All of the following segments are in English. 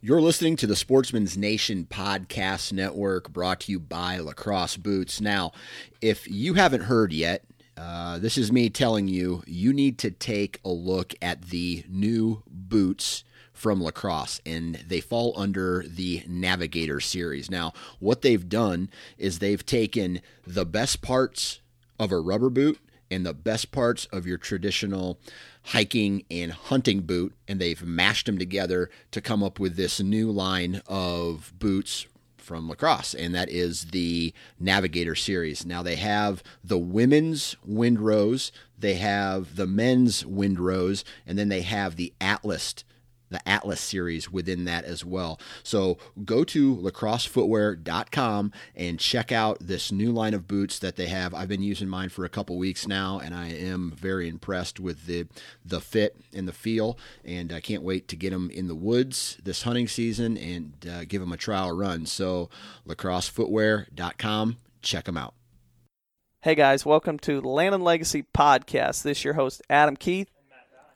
You're listening to the Sportsman's Nation Podcast Network, brought to you by LaCrosse Boots. Now, if you haven't heard yet, this is me telling you, you need to take a look at the new boots from LaCrosse, and they fall under the Navigator series. Now, what they've done is they've taken the best parts of a rubber boot and the best parts of your traditional hiking and hunting boot, and they've mashed them together to come up with this new line of boots from LaCrosse, and that is the Navigator series. Now, they have the women's Windrose, they have the men's Windrose, and then they have the Atlas series within that as well. So go to lacrossefootwear.com and check out this new line of boots that they have. I've been using mine for a couple weeks now, and I am very impressed with the fit and the feel, and I can't wait to get them in the woods this hunting season and give them a trial run. So lacrossefootwear.com, check them out. Hey guys, welcome to Land and Legacy Podcast. This is your host, Adam Keith.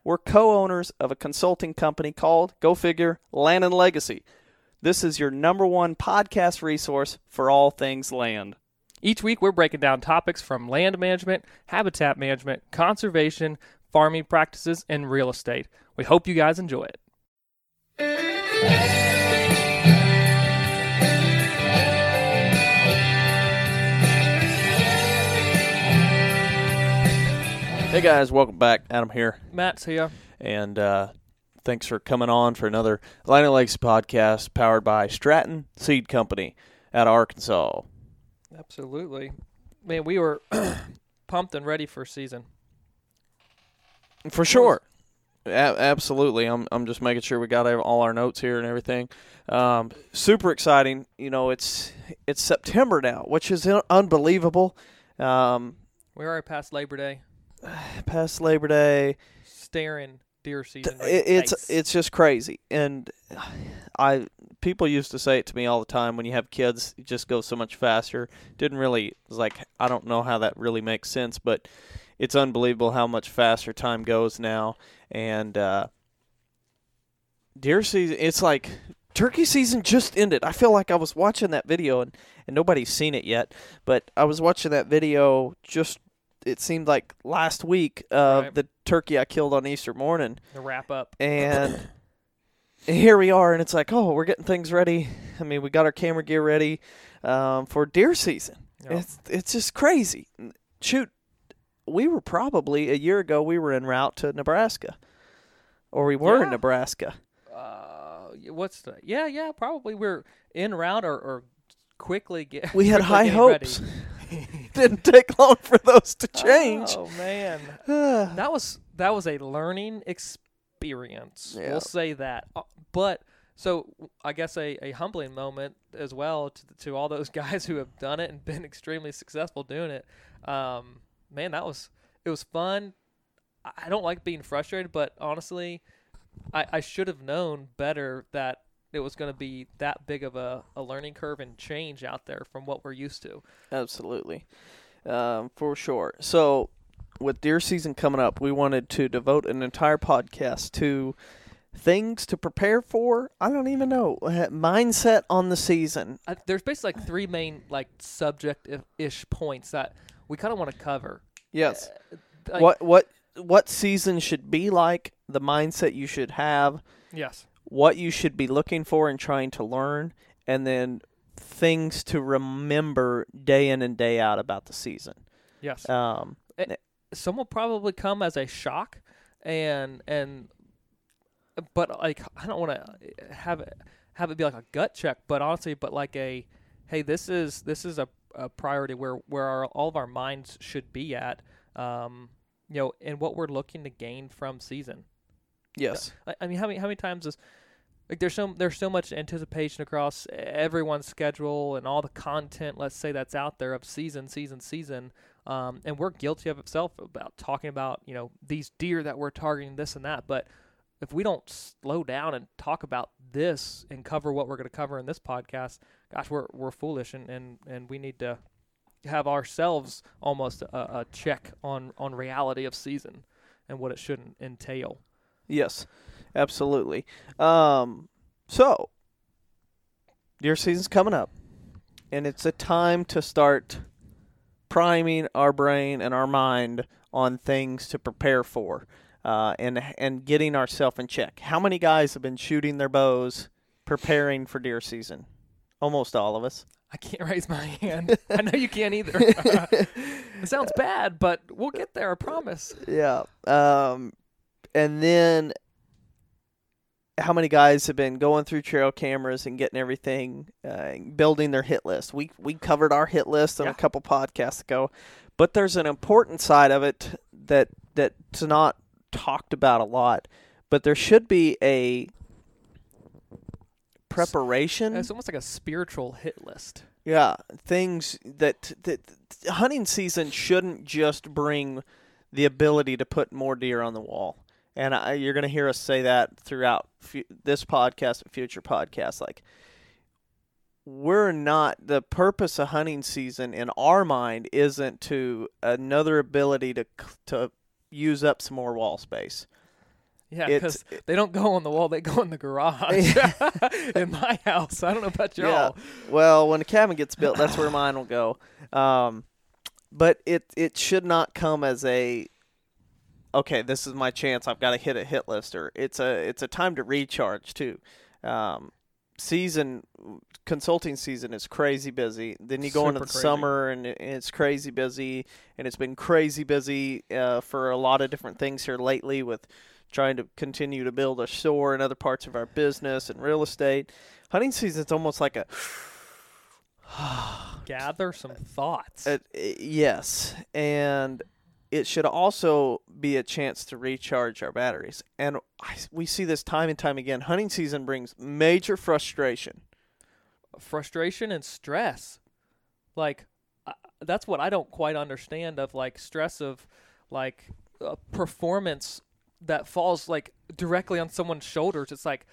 We're co-owners of a consulting company called, go figure, Land and Legacy. This is your number one podcast resource for all things land. Each week we're breaking down topics from land management, habitat management, conservation, farming practices, and real estate. We hope you guys enjoy it. Hey guys, welcome back. Adam here. Matt's here. And thanks for coming on for another Land and Legacy podcast powered by Stratton Seed Company out of Arkansas. Absolutely. Man, we were pumped and ready for season. For sure. Absolutely. I'm just making sure we got all our notes here and everything. Super exciting. You know, it's September now, which is unbelievable. We're already past Labor Day. Past Labor Day, staring deer season. It's just crazy, and people used to say it to me all the time. When you have kids, you just go so much faster. Didn't really I don't know how that really makes sense, but it's unbelievable how much faster time goes now. And deer season, it's like turkey season just ended. I feel like I was watching that video, and nobody's seen it yet, but I was watching that video just. It seemed like last week of the turkey I killed on Easter morning. The wrap up. And here we are, and it's like, oh, we're getting things ready. I mean, we got our camera gear ready for deer season. Yep. It's just crazy. Shoot, we were probably, a year ago, we were en route to Nebraska. Or we were in Nebraska. Probably we're en route or quickly get. We had high hopes. It didn't take long for those to change. Oh, man. That was a learning experience. Yeah. We'll say that. But, so, I guess a humbling moment as well to all those guys who have done it and been extremely successful doing it. Man, it was fun. I don't like being frustrated, but honestly, I should have known better that it was going to be that big of a learning curve and change out there from what we're used to. Absolutely. For sure. So with deer season coming up, we wanted to devote an entire podcast to things to prepare for. I don't even know. Mindset on the season. There's basically three main subject-ish points that we kind of want to cover. Yes. What season should be like, the mindset you should have. Yes. What you should be looking for and trying to learn, and then things to remember day in and day out about the season. Yes. Some will probably come as a shock, but I don't want to have it be like a gut check, but honestly, this is a priority where all of our minds should be at, and what we're looking to gain from season. Yes. I mean, how many times is there's so much anticipation across everyone's schedule and all the content, let's say, that's out there of season. And we're guilty of itself about talking about, these deer that we're targeting, this and that. But if we don't slow down and talk about this and cover what we're going to cover in this podcast, gosh, we're foolish. And we need to have ourselves almost a check on reality of season and what it should entail. Yes, absolutely. So, deer season's coming up, and it's a time to start priming our brain and our mind on things to prepare for, and getting ourselves in check. How many guys have been shooting their bows, preparing for deer season? Almost all of us. I can't raise my hand. I know you can't either. It sounds bad, but we'll get there, I promise. Yeah. And then how many guys have been going through trail cameras and getting everything, building their hit list? We covered our hit list on a couple podcasts ago, but there's an important side of it that's not talked about a lot, but there should be a preparation. It's almost like a spiritual hit list. Yeah, things that hunting season shouldn't just bring the ability to put more deer on the wall. And you're going to hear us say that throughout this podcast and future podcasts. Like, the purpose of hunting season in our mind isn't to another ability to use up some more wall space. Yeah, because they don't go on the wall, they go in the garage in my house. I don't know about y'all. Yeah. Well, when the cabin gets built, that's where mine will go. But it should not come as a, okay, this is my chance, I've got to hit a hit list. Or it's a time to recharge, too. Consulting season is crazy busy. Then you go into the summer and it's crazy busy. And it's been crazy busy for a lot of different things here lately with trying to continue to build a store and other parts of our business and real estate. Hunting season is almost like a gather some thoughts. Yes, and it should also be a chance to recharge our batteries. And we see this time and time again. Hunting season brings major frustration and stress. Like that's what I don't quite understand of like stress of like performance that falls like directly on someone's shoulders. It's like,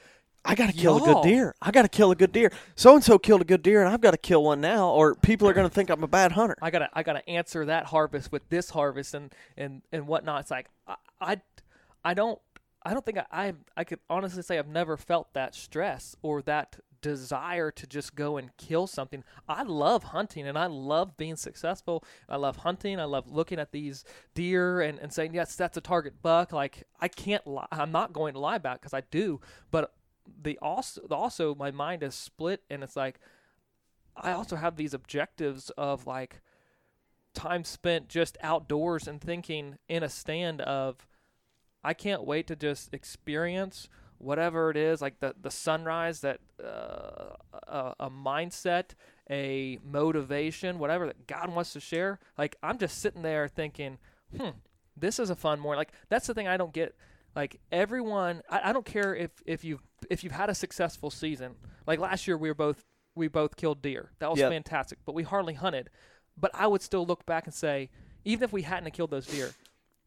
I got to kill a good deer. I got to kill a good deer. So-and-so killed a good deer and I've got to kill one now, or people are going to think I'm a bad hunter. I got to answer that harvest with this harvest and whatnot. It's like, I don't think I could honestly say I've never felt that stress or that desire to just go and kill something. I love hunting and I love being successful. I love hunting. I love looking at these deer and saying, yes, that's a target buck. Like I can't lie. I'm not going to lie about it because I do. But also my mind is split and it's like, I also have these objectives of like time spent just outdoors and thinking in a stand of, I can't wait to just experience whatever it is, like the sunrise, that a mindset, a motivation, whatever that God wants to share. Like I'm just sitting there thinking, this is a fun morning. Like that's the thing I don't get. Like everyone, I don't care if you've had a successful season. Like last year, we both killed deer. That was fantastic, but we hardly hunted. But I would still look back and say, even if we hadn't killed those deer,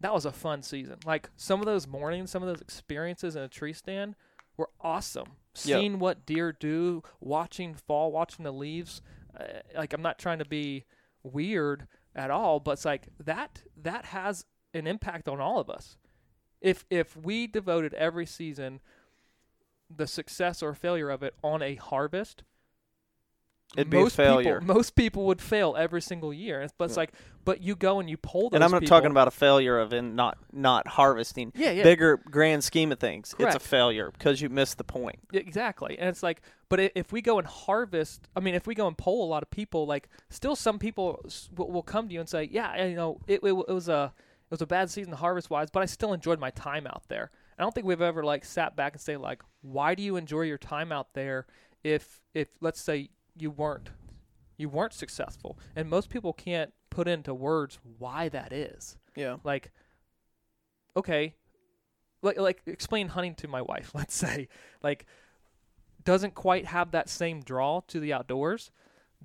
that was a fun season. Like some of those mornings, some of those experiences in a tree stand were awesome. Seeing what deer do, watching fall, watching the leaves. Like I'm not trying to be weird at all, but it's like that has an impact on all of us. If we devoted every season, the success or failure of it on a harvest, it'd be a failure. Most people would fail every single year. But it's like, but you go and you pull those. And I'm not talking about a failure of not harvesting. Yeah, yeah. Bigger grand scheme of things. Correct. It's a failure because you missed the point. Exactly. And it's like, but if we go and harvest, I mean, if we go and poll a lot of people, like still some people will come to you and say, yeah, you know, it was a bad season harvest wise, but I still enjoyed my time out there. I don't think we've ever like sat back and say like, why do you enjoy your time out there? If let's say you weren't successful, and most people can't put into words why that is. Yeah. Like, okay, like explain hunting to my wife. Let's say like doesn't quite have that same draw to the outdoors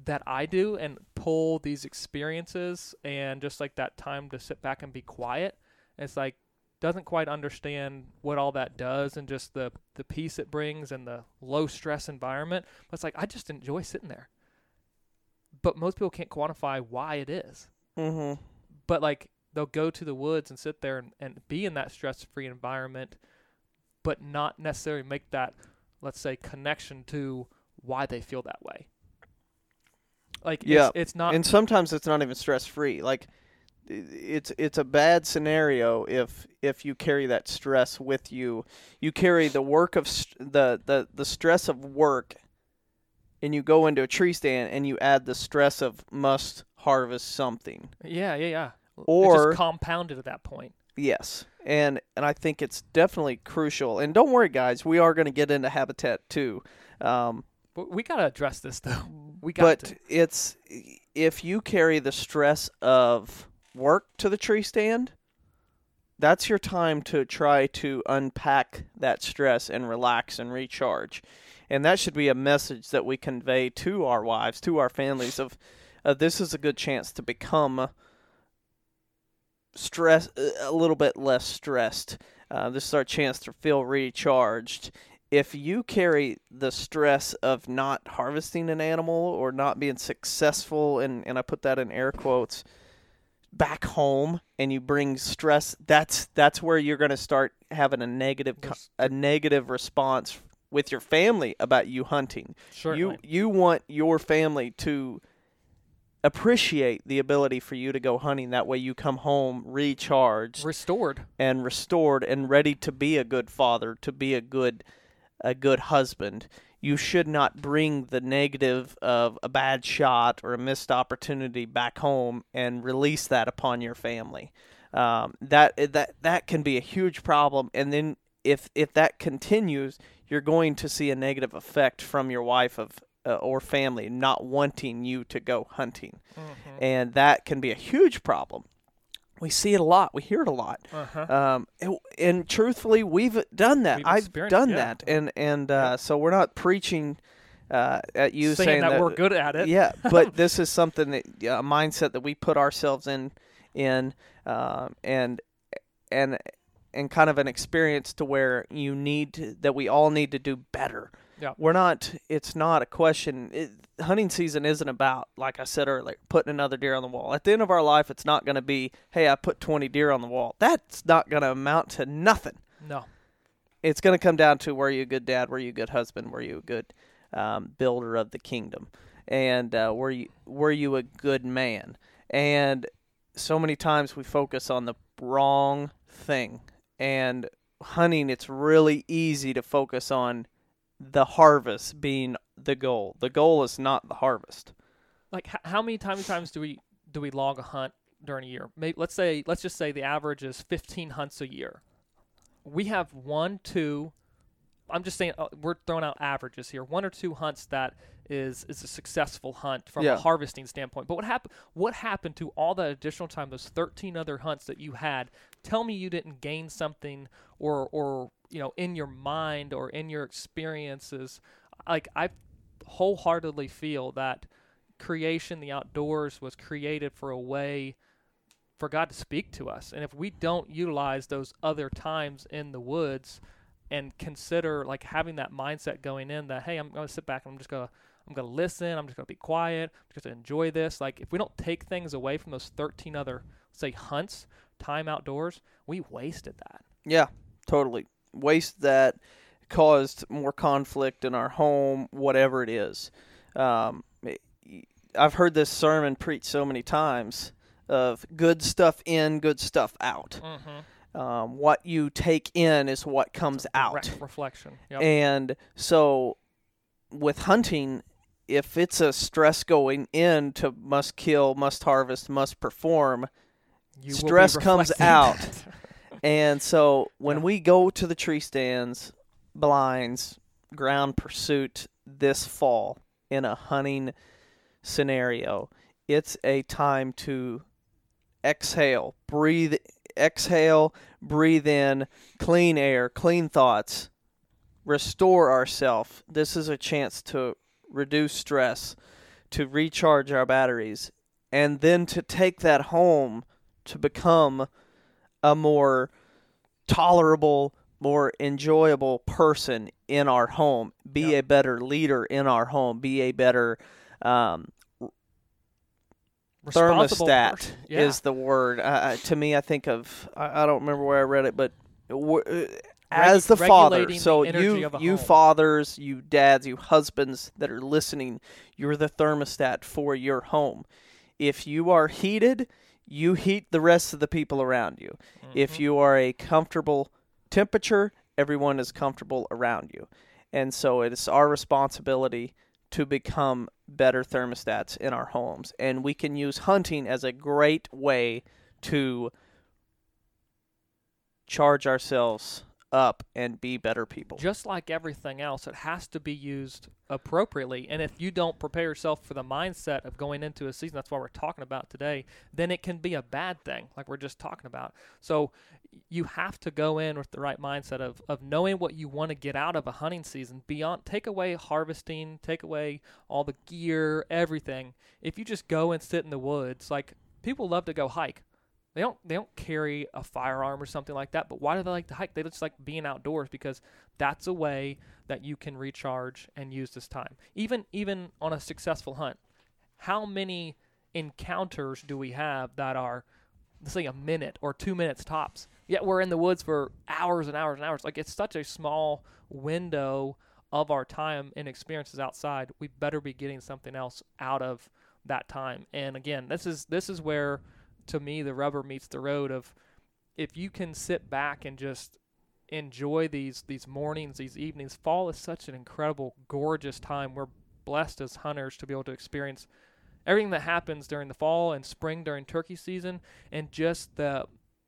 that I do, and pull these experiences and just like that time to sit back and be quiet. It's like doesn't quite understand what all that does and just the peace it brings and the low stress environment. But it's like I just enjoy sitting there. But most people can't quantify why it is. Mm-hmm. But like they'll go to the woods and sit there and be in that stress-free environment, but not necessarily make that let's say, connection to why they feel that way. Like, yeah. It's not, and sometimes it's not even stress-free. Like, it's a bad scenario if you carry that stress with you. You carry the work of the stress of work, and you go into a tree stand and you add the stress of must harvest something. Yeah. Or it's compounded at that point. Yes. And I think it's definitely crucial. And don't worry, guys, we are going to get into habitat too. We got to address this though. It's if you carry the stress of work to the tree stand, that's your time to try to unpack that stress and relax and recharge. And that should be a message that we convey to our wives, to our families of this is a good chance to become a little bit less stressed. This is our chance to feel recharged. If you carry the stress of not harvesting an animal or not being successful, and I put that in air quotes, back home, and you bring stress, that's where you're going to start having a negative response with your family about you hunting. Certainly. You want your family to appreciate the ability for you to go hunting. That way you come home recharged, restored and ready to be a good father, to be a good husband. You should not bring the negative of a bad shot or a missed opportunity back home and release that upon your family. That can be a huge problem. And then if that continues, you're going to see a negative effect from your wife or family not wanting you to go hunting. Mm-hmm. And that can be a huge problem. We see it a lot. We hear it a lot. Uh-huh. And truthfully, we've done that. I've done that. So we're not preaching at you saying that we're good at it. Yeah, but this is something that a mindset that we put ourselves in kind of an experience to where we all need to do better. Yeah. It's not a question. Hunting season isn't about, like I said earlier, putting another deer on the wall. At the end of our life, it's not going to be, hey, I put 20 deer on the wall. That's not going to amount to nothing. No. It's going to come down to, were you a good dad? Were you a good husband? Were you a good builder of the kingdom? And were you a good man? And so many times we focus on the wrong thing. And hunting, it's really easy to focus on the harvest being the goal. The goal is not the harvest. Like, how many times do we log a hunt during a year? Maybe let's just say the average is 15 hunts a year. We have one, two. I'm just saying we're throwing out averages here. One or two hunts that is a successful hunt from a harvesting standpoint. But what happened to all that additional time? Those 13 other hunts that you had. Tell me you didn't gain something or in your mind or in your experiences. Like, I wholeheartedly feel that creation, the outdoors, was created for a way for God to speak to us. And if we don't utilize those other times in the woods and consider, like, having that mindset going in that, hey, I'm going to sit back and I'm going to listen, I'm just going to be quiet, I'm just going to enjoy this. Like, if we don't take things away from those 13 other, say, hunts, time outdoors, we wasted that. Yeah, totally. Waste that caused more conflict in our home, whatever it is. I've heard this sermon preached so many times of good stuff in, good stuff out. Mm-hmm. What you take in is what comes out. Reflection. Yep. And so with hunting, if it's a stress going in to must kill, must harvest, must perform, stress comes out. And so when we go to the tree stands, blinds, ground pursuit this fall in a hunting scenario, it's a time to exhale, breathe in, clean air, clean thoughts, restore ourselves. This is a chance to reduce stress, to recharge our batteries, and then to take that home to become a more tolerable, more enjoyable person in our home, be a better leader in our home, be a better thermostat is the word. To me, I think of, I don't remember where I read it, but as the father. So you fathers, you dads, you husbands that are listening, you're the thermostat for your home. If you are heated, you heat the rest of the people around you. Mm-hmm. If you are a comfortable temperature, everyone is comfortable around you. And so it's our responsibility to become better thermostats in our homes. And we can use hunting as a great way to charge ourselves up and be better people. Just like everything else, it has to be used appropriately. And if you don't prepare yourself for the mindset of going into a season, that's what we're talking about today, then it can be a bad thing, like we're just talking about. So you have to go in with the right mindset of knowing what you want to get out of a hunting season. Beyond, take away harvesting, take away all the gear, everything. If you just go and sit in the woods, like people love to go hike. They don't carry a firearm or something like that, but why do they like to hike? They just like being outdoors because that's a way that you can recharge and use this time. Even on a successful hunt, how many encounters do we have that are, let's say, a minute or 2 minutes tops? Yet we're in the woods for hours and hours and hours. Like, it's such a small window of our time and experiences outside. We better be getting something else out of that time. And again, this is where, to me, the rubber meets the road of if you can sit back and just enjoy these mornings, these evenings. Fall is such an incredible, gorgeous time. We're blessed as hunters to be able to experience everything that happens during the fall and spring during turkey season, and just the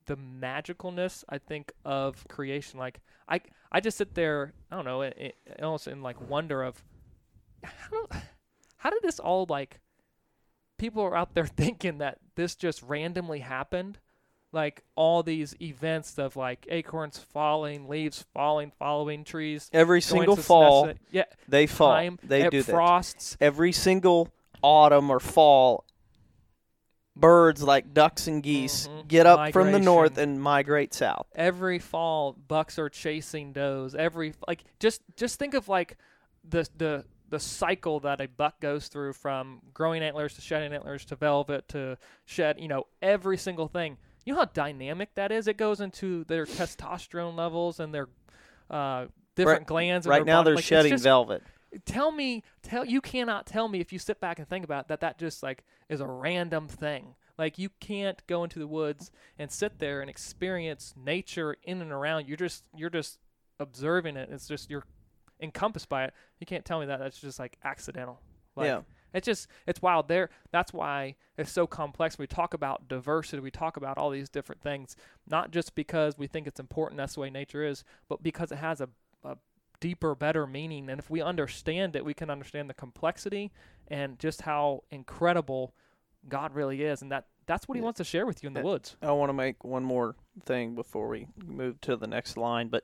magicalness, I think, of creation. Like, I just sit there, I don't know, almost in like wonder of how did this all, like, people are out there thinking that this just randomly happened, like all these events of like acorns falling, leaves falling, following trees. Every single fall, yeah, they fall. They do that. Frosts. Every single autumn or fall, birds like ducks and geese get up from the north and migrate south. Every fall, bucks are chasing does. Every, like, just think of like the cycle that a buck goes through from growing antlers to shedding antlers to velvet to shed, you know, every single thing. You know how dynamic that is? It goes into their testosterone levels and their different glands. Right now they're shedding velvet. You cannot tell me, if you sit back and think about it, that just like is a random thing. Like, you can't go into the woods and sit there and experience nature in and around. You're just observing it. It's just, you're encompassed by it. You can't tell me that's just like accidental. Like, yeah, it's wild there. That's why it's so complex. We talk about diversity, we talk about all these different things, not just because we think it's important, that's the way nature is, but because it has a deeper, better meaning. And if we understand it, we can understand the complexity and just how incredible God really is. And that's what he wants to share with you in the woods. I want to make one more thing before we move to the next line, but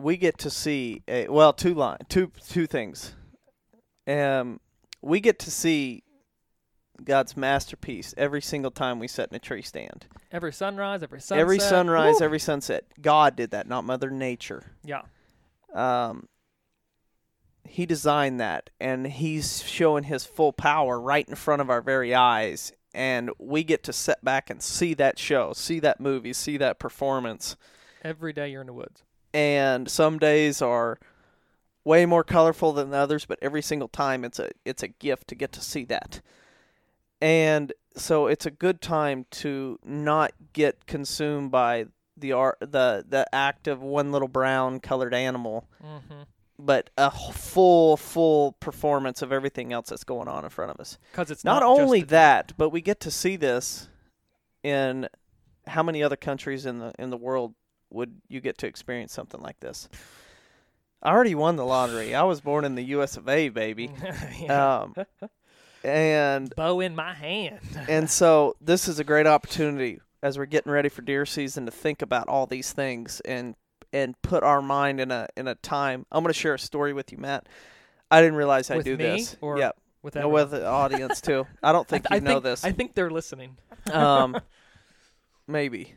we get to see two things. We get to see God's masterpiece every single time we sit in a tree stand. Every sunrise, every sunset. Every sunrise, every sunset. God did that, not Mother Nature. Yeah. He designed that, and he's showing his full power right in front of our very eyes, and we get to sit back and see that show, see that movie, see that performance. Every day you're in the woods. And some days are way more colorful than others, but every single time it's a gift to get to see that. And so it's a good time to not get consumed by the act of one little brown colored animal, but a full performance of everything else that's going on in front of us. Because it's not only that, but we get to see this in how many other countries in the world would you get to experience something like this? I already won the lottery. I was born in the U.S. of A., baby. And bow in my hand. And so this is a great opportunity as we're getting ready for deer season to think about all these things and put our mind in a time. I'm going to share a story with you, Matt. I didn't realize I do this. Or yep. With the audience too. I don't think you know this. I think they're listening. Maybe.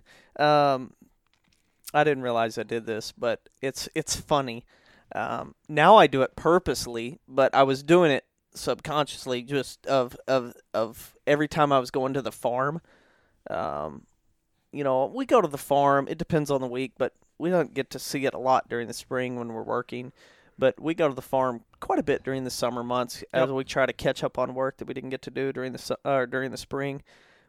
I didn't realize I did this, but it's funny. Now I do it purposely, but I was doing it subconsciously, just of every time I was going to the farm. you know, we go to the farm. It depends on the week, but we don't get to see it a lot during the spring when we're working. But we go to the farm quite a bit during the summer months as we try to catch up on work that we didn't get to do during the spring.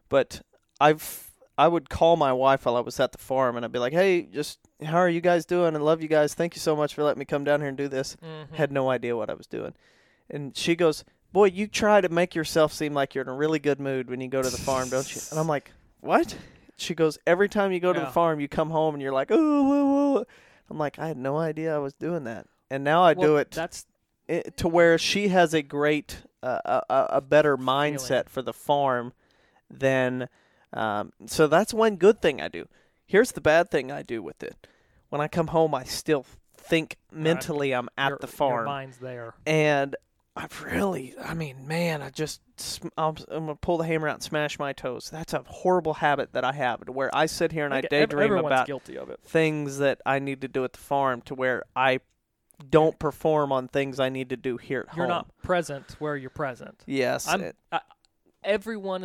But I would call my wife while I was at the farm, and I'd be like, hey, just how are you guys doing? I love you guys. Thank you so much for letting me come down here and do this. Mm-hmm. Had no idea what I was doing. And she goes, boy, you try to make yourself seem like you're in a really good mood when you go to the farm, don't you? And I'm like, what? She goes, every time you go to the farm, you come home and you're like, ooh. I'm like, I had no idea I was doing that. And now I do it to where she has a great, a better mindset feeling for the farm than... So that's one good thing I do. Here's the bad thing I do with it. When I come home, I still think mentally I'm at the farm. Your mind's there. And I've really, I'm going to pull the hammer out and smash my toes. That's a horrible habit that I have, to where I sit here and I daydream about things that I need to do at the farm, to where I don't perform on things I need to do here at home. You're not present where you're present. Yes. Everyone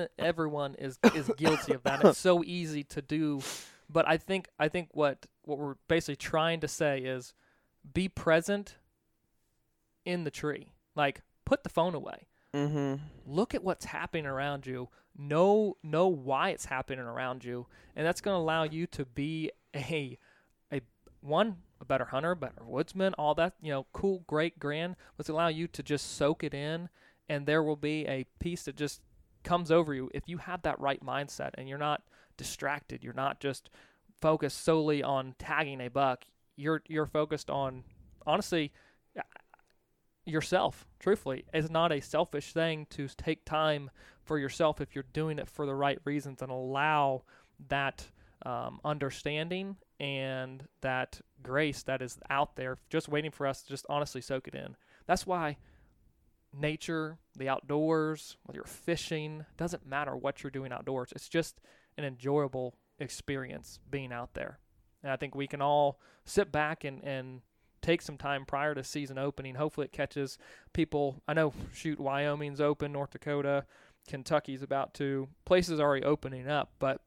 is guilty of that. It's so easy to do, but I think what we're basically trying to say is, be present in the tree. Like, put the phone away. Mm-hmm. Look at what's happening around you. Know why it's happening around you, and that's going to allow you to be a better hunter, better woodsman, all that. You know, cool, great, grand. Let's allow you to just soak it in, and there will be a piece that just comes over you if you have that right mindset and you're not distracted. You're not just focused solely on tagging a buck. You're focused on, honestly, yourself. Truthfully, it's not a selfish thing to take time for yourself if you're doing it for the right reasons, and allow that understanding and that grace that is out there just waiting for us to just honestly soak it in. That's why nature, the outdoors, whether you're fishing, doesn't matter what you're doing outdoors. It's just an enjoyable experience being out there. And I think we can all sit back and take some time prior to season opening. Hopefully it catches people. I know, shoot, Wyoming's open, North Dakota, Kentucky's about to. Places are already opening up, but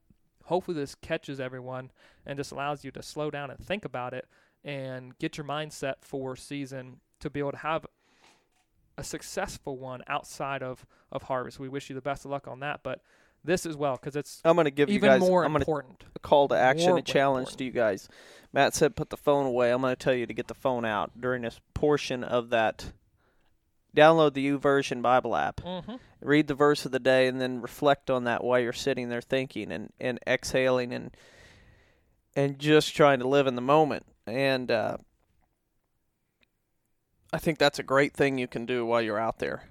hopefully this catches everyone and just allows you to slow down and think about it and get your mindset for season to be able to have a successful one outside of harvest. We wish you the best of luck on that, but this as well, because it's I'm going to give even you guys more important. A call to action, more a challenge important. To you guys. Matt said put the phone away. I'm going to tell you to get the phone out during this portion of that. Download the YouVersion Bible app. Mm-hmm. Read the verse of the day and then reflect on that while you're sitting there thinking and exhaling and just trying to live in the moment. And I think that's a great thing you can do while you're out there.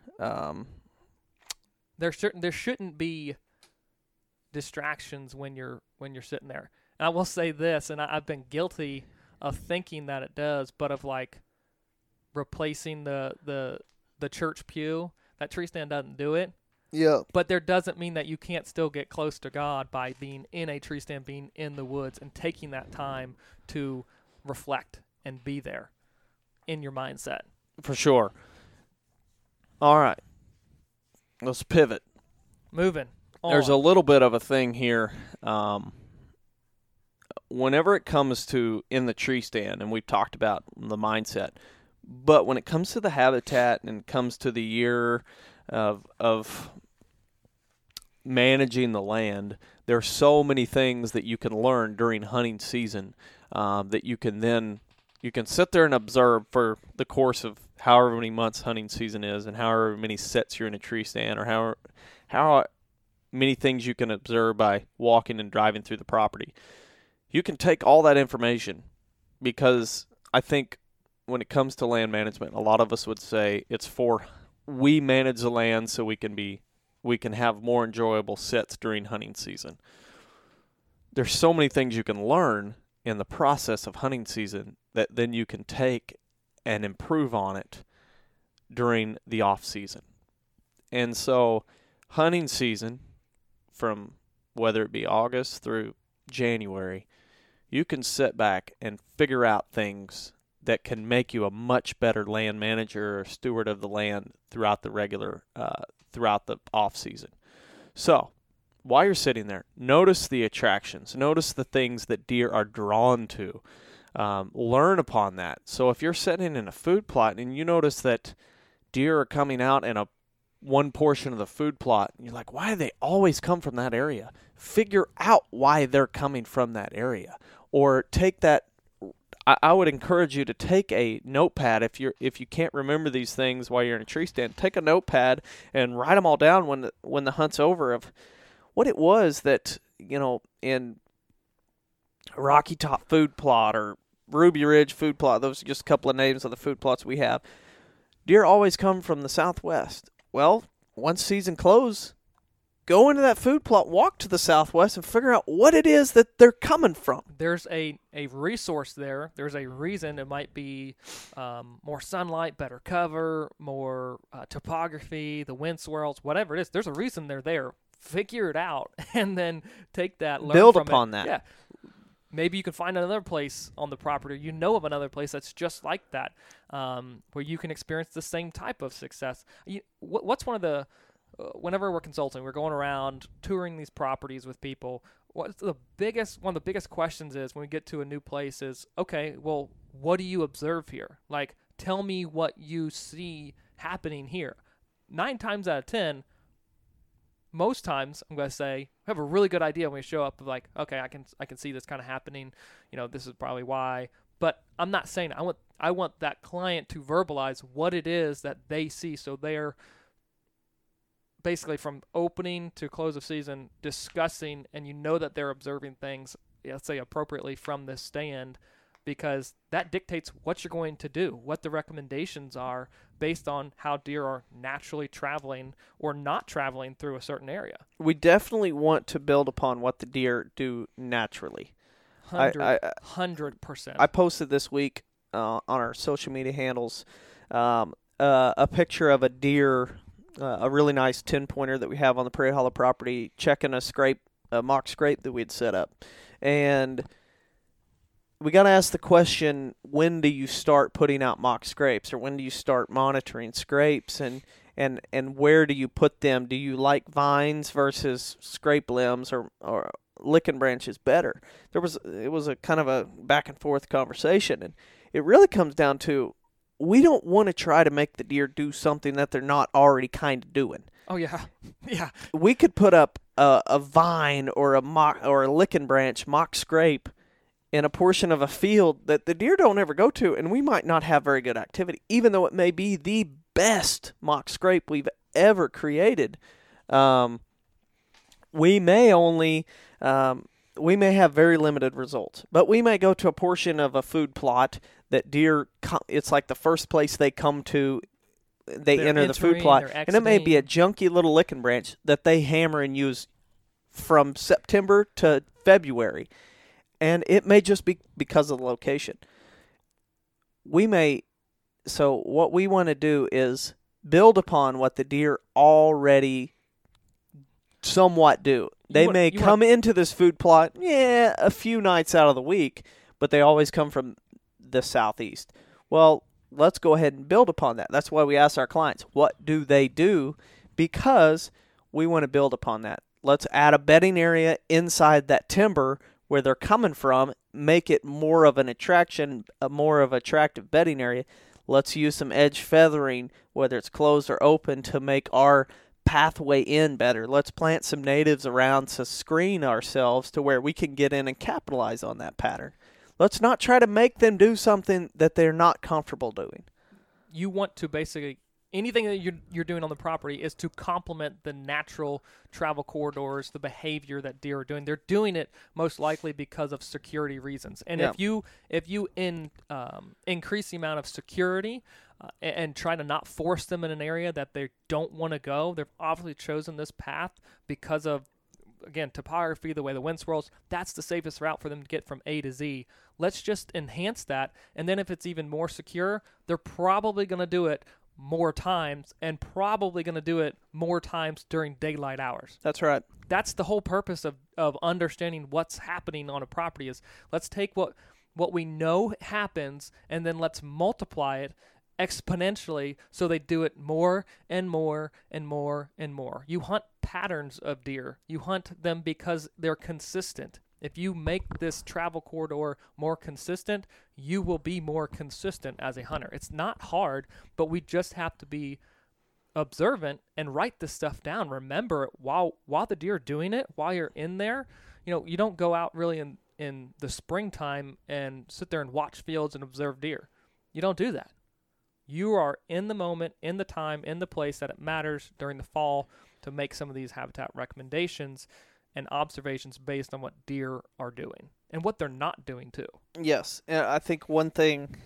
There shouldn't be distractions when you're sitting there. And I will say this, and I've been guilty of thinking that it does, but of like replacing the church pew. That tree stand doesn't do it. Yeah. But there doesn't mean that you can't still get close to God by being in a tree stand, being in the woods, and taking that time to reflect and be there in your mindset. For sure. All right. Let's pivot. Moving on. There's a little bit of a thing here. Whenever it comes to in the tree stand, and we've talked about the mindset, but when it comes to the habitat and it comes to the year of managing the land, there are so many things that you can learn during hunting season that you can then... You can sit there and observe for the course of however many months hunting season is and however many sets you're in a tree stand, or how many things you can observe by walking and driving through the property. You can take all that information, because I think when it comes to land management, a lot of us would say it's for we manage the land so we can have more enjoyable sets during hunting season. There's so many things you can learn in the process of hunting season that then you can take and improve on it during the off season. And so hunting season, from whether it be August through January, you can sit back and figure out things that can make you a much better land manager or steward of the land throughout the off season. So while you're sitting there, notice the attractions. Notice the things that deer are drawn to. Learn upon that. So if you're sitting in a food plot and you notice that deer are coming out in one portion of the food plot, and you're like, why do they always come from that area? Figure out why they're coming from that area. Or take that. I would encourage you to take a notepad. If you can't remember these things while you're in a tree stand, take a notepad and write them all down when the hunt's over, of what it was that, in Rocky Top food plot or Ruby Ridge food plot, those are just a couple of names of the food plots we have. Deer always come from the southwest. Well, once season closes, go into that food plot, walk to the southwest, and figure out what it is that they're coming from. There's a resource there. There's a reason. It might be more sunlight, better cover, more topography, the wind swirls, whatever it is. There's a reason they're there. Figure it out, and then take that, learn build from upon it. That. Yeah. Maybe you can find another place on the property. You know of another place that's just like that, where you can experience the same type of success. What's one of the, whenever we're consulting, we're going around touring these properties with people, one of the biggest questions is when we get to a new place is, okay, well, what do you observe here? Like, tell me what you see happening here. 9 times out of 10, most times I'm going to say, I have a really good idea when we show up of like, okay, I can see this kind of happening. This is probably why. But I'm not saying I want that client to verbalize what it is that they see. So they're basically from opening to close of season discussing, and that they're observing things, let's say appropriately from this stand, because that dictates what you're going to do, what the recommendations are based on how deer are naturally traveling or not traveling through a certain area. We definitely want to build upon what the deer do naturally. 100%. I posted this week on our social media handles a picture of a deer, a really nice 10-pointer that we have on the Prairie Hollow property, checking a mock scrape that we had set up. And we got to ask the question, when do you start putting out mock scrapes, or when do you start monitoring scrapes, and where do you put them? Do you like vines versus scrape limbs or lichen branches better? It was a kind of a back and forth conversation, and it really comes down to, we don't want to try to make the deer do something that they're not already kind of doing. Oh, yeah. Yeah. We could put up a vine or a lichen branch mock scrape in a portion of a field that the deer don't ever go to, and we might not have very good activity, even though it may be the best mock scrape we've ever created. We may have very limited results, but we may go to a portion of a food plot that deer, it's like the first place they come to, they're enter the food plot, and it may be a junky little lichen branch that they hammer and use from September to February. And it may just be because of the location. So what we want to do is build upon what the deer already somewhat do. They may come into this food plot, a few nights out of the week, but they always come from the southeast. Well, let's go ahead and build upon that. That's why we ask our clients, what do they do? Because we want to build upon that. Let's add a bedding area inside that timber where they're coming from, make it more of an attraction, a more of attractive bedding area. Let's use some edge feathering, whether it's closed or open, to make our pathway in better. Let's plant some natives around to screen ourselves to where we can get in and capitalize on that pattern. Let's not try to make them do something that they're not comfortable doing. You want to basically, anything that you're doing on the property is to complement the natural travel corridors, the behavior that deer are doing. They're doing it most likely because of security reasons. And if you increase the amount of security and try to not force them in an area that they don't want to go, they've obviously chosen this path because of, again, topography, the way the wind swirls. That's the safest route for them to get from A to Z. Let's just enhance that. And then if it's even more secure, they're probably going to do it more times, and probably going to do it more times during daylight hours. That's right. That's the whole purpose of understanding what's happening on a property is, let's take what we know happens, and then let's multiply it exponentially, so they do it more and more and more and more. You hunt patterns of deer. You hunt them because they're consistent. If you make this travel corridor more consistent, you will be more consistent as a hunter. It's not hard, but we just have to be observant and write this stuff down. Remember it while the deer are doing it, while you're in there. You know, you don't go out really in the springtime and sit there and watch fields and observe deer. You don't do that. You are in the moment, in the time, in the place that it matters during the fall to make some of these habitat recommendations and observations based on what deer are doing and what they're not doing too. Yes, and I think one thing,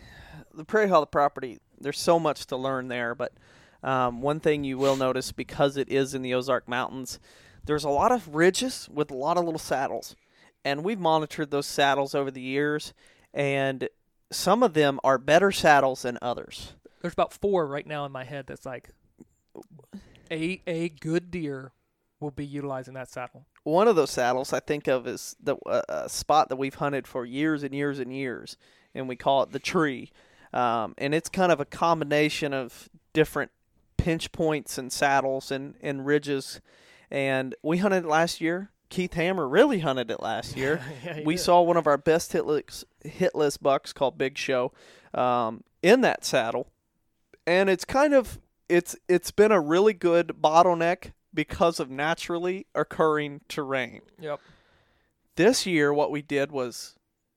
the Prairie Hollow property, there's so much to learn there, but one thing you will notice, because it is in the Ozark Mountains, there's a lot of ridges with a lot of little saddles, and we've monitored those saddles over the years, and some of them are better saddles than others. There's about four right now in my head that's like a good deer will be utilizing that saddle. One of those saddles I think of is the a spot that we've hunted for years and years and years, and we call it the tree. And it's kind of a combination of different pinch points and saddles and ridges. And we hunted it last year. Keith Hammer really hunted it last year. Yeah, we did. Saw one of our best hitless bucks called Big Show in that saddle. And it's kind of it's been a really good bottleneck because of naturally occurring terrain. Yep. This year what we did was,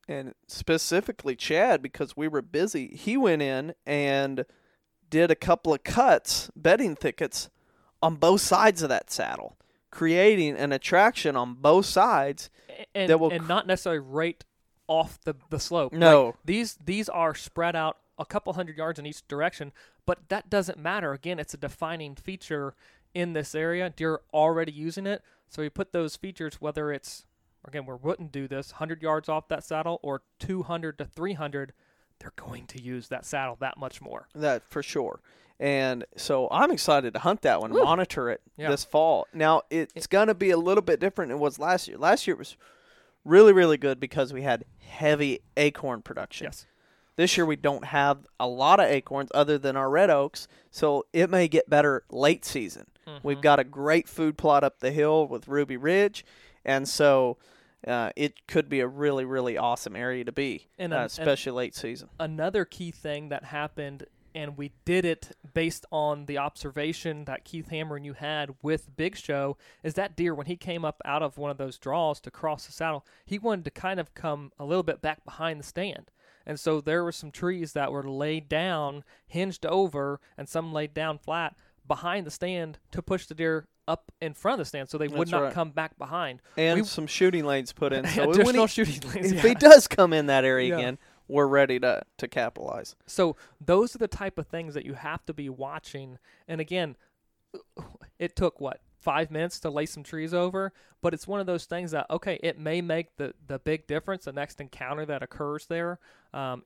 and specifically Chad, because we were busy, he went in and did a couple of cuts, bedding thickets, on both sides of that saddle, creating an attraction on both sides. And, that will and not necessarily right off the slope. No. Like, these are spread out a couple hundred yards in each direction, but that doesn't matter. Again, it's a defining feature in this area. Deer are already using it, so we put those features, whether it's, again, we wouldn't do this, 100 yards off that saddle or 200 to 300, they're going to use that saddle that much more. That for sure. And so I'm excited to hunt that one, monitor it this fall. Now, it's going to be a little bit different than it was last year. Last year it was really, really good because we had heavy acorn production. Yes. This year we don't have a lot of acorns other than our red oaks, so it may get better late season. Mm-hmm. We've got a great food plot up the hill with Ruby Ridge, and so it could be a really, really awesome area to be, and especially late season. Another key thing that happened, and we did it based on the observation that Keith Hammer and you had with Big Show, is that deer, when he came up out of one of those draws to cross the saddle, he wanted to kind of come a little bit back behind the stand. And so there were some trees that were laid down, hinged over, and some laid down flat behind the stand to push the deer up in front of the stand so they would not come back behind. And some shooting lanes put in. So additional shooting lanes. If he does come in that area again, we're ready to capitalize. So those are the type of things that you have to be watching. And again, it took, 5 minutes to lay some trees over, but it's one of those things that, okay, it may make the big difference, the next encounter that occurs there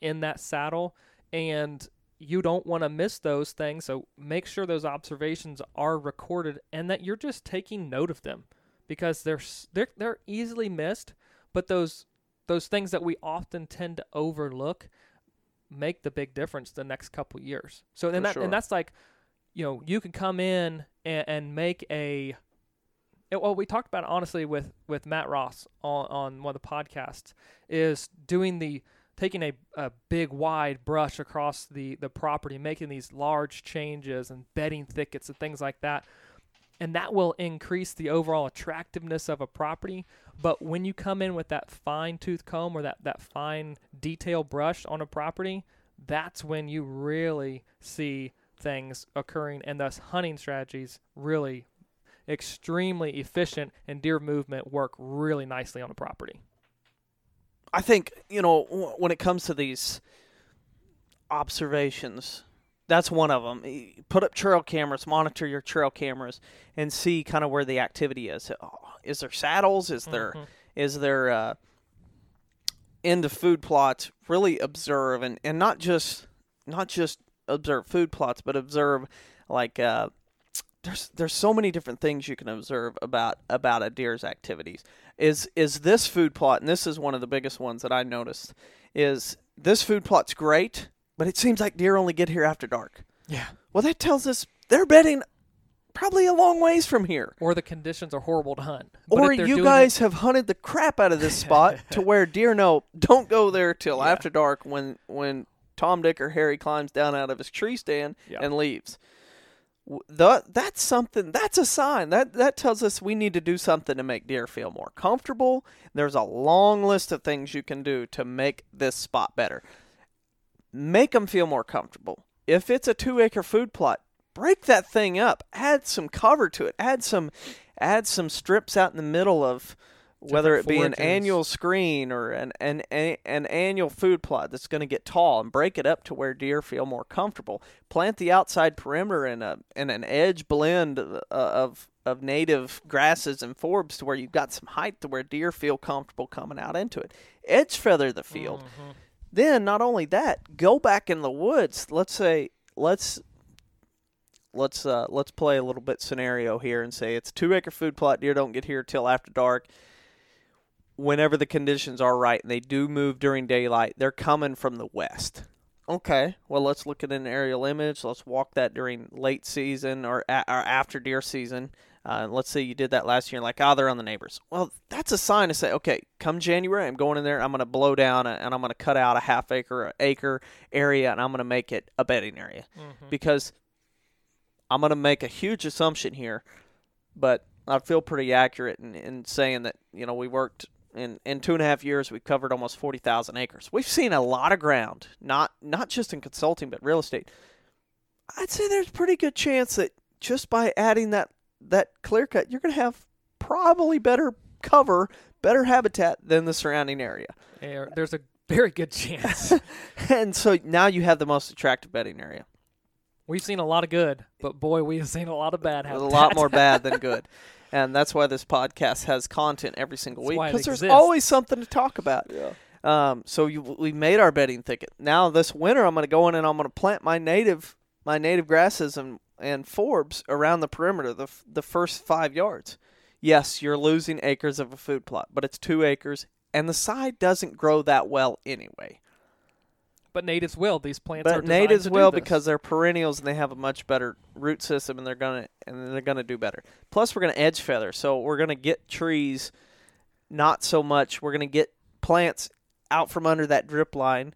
in that saddle, and you don't want to miss those things, so make sure those observations are recorded and that you're just taking note of them, because they're easily missed, but those things that we often tend to overlook make the big difference the next couple years. So and that's like, you know, you can come in and make a – well, we talked about it honestly with Matt Ross on one of the podcasts, is doing taking a big wide brush across the property, making these large changes and bedding thickets and things like that. And that will increase the overall attractiveness of a property. But when you come in with that fine-tooth comb or that fine detail brush on a property, that's when you really see – things occurring, and thus hunting strategies really extremely efficient, and deer movement work really nicely on the property. I think, you know, when it comes to these observations, that's one of them. Put up trail cameras, monitor your trail cameras, and see kind of where the activity is. Is there saddles? Is there into food plots? Really observe, and not just observe food plots, but observe like there's so many different things you can observe about a deer's activities. Is this food plot, and this is one of the biggest ones that I noticed, is this food plot's great, but it seems like deer only get here after dark. Yeah. Well, that tells us they're bedding probably a long ways from here. Or the conditions are horrible to hunt. Or you guys have hunted the crap out of this spot to where deer know, don't go there till after dark when Tom, Dick, or Harry climbs down out of his tree stand and leaves. That's something. That's a sign. That tells us we need to do something to make deer feel more comfortable. There's a long list of things you can do to make this spot better. Make them feel more comfortable. If it's a 2-acre food plot, break that thing up. Add some cover to it. Add some strips out in the middle of whether it be an annual screen or an annual food plot that's going to get tall, and break it up to where deer feel more comfortable. Plant the outside perimeter in an edge blend of native grasses and forbs to where you've got some height to where deer feel comfortable coming out into it. Edge feather the field. Mm-hmm. Then not only that, go back in the woods. Let's say let's play a little bit scenario here and say it's a 2-acre food plot. Deer don't get here till after dark. Whenever the conditions are right and they do move during daylight, they're coming from the west. Okay, well, let's look at an aerial image. Let's walk that during late season or after deer season. Let's say you did that last year, like, they're on the neighbors. Well, that's a sign to say, okay, come January, I'm going in there, I'm going to blow down, and I'm going to cut out a half-acre or an acre area, and I'm going to make it a bedding area. Mm-hmm. Because I'm going to make a huge assumption here, but I feel pretty accurate in saying that, you know, we worked – In 2.5 years, we've covered almost 40,000 acres. We've seen a lot of ground, not just in consulting, but real estate. I'd say there's a pretty good chance that just by adding that clear cut, you're going to have probably better cover, better habitat than the surrounding area. Yeah, there's a very good chance. And so now you have the most attractive bedding area. We've seen a lot of good, but boy, we have seen a lot of bad habitat. A lot more bad than good. And that's why this podcast has content every single week, because there's always something to talk about. Yeah. So we made our bedding thicket. Now this winter, I'm going to go in and I'm going to plant my native grasses and forbs around the perimeter, the first 5 yards. Yes, you're losing acres of a food plot, but it's 2 acres, and the side doesn't grow that well anyway. But natives will. These plants are designed to do this. But natives will because they're perennials and they have a much better root system, and they're gonna do better. Plus, we're gonna edge feather, so we're gonna get trees, not so much. We're gonna get plants out from under that drip line,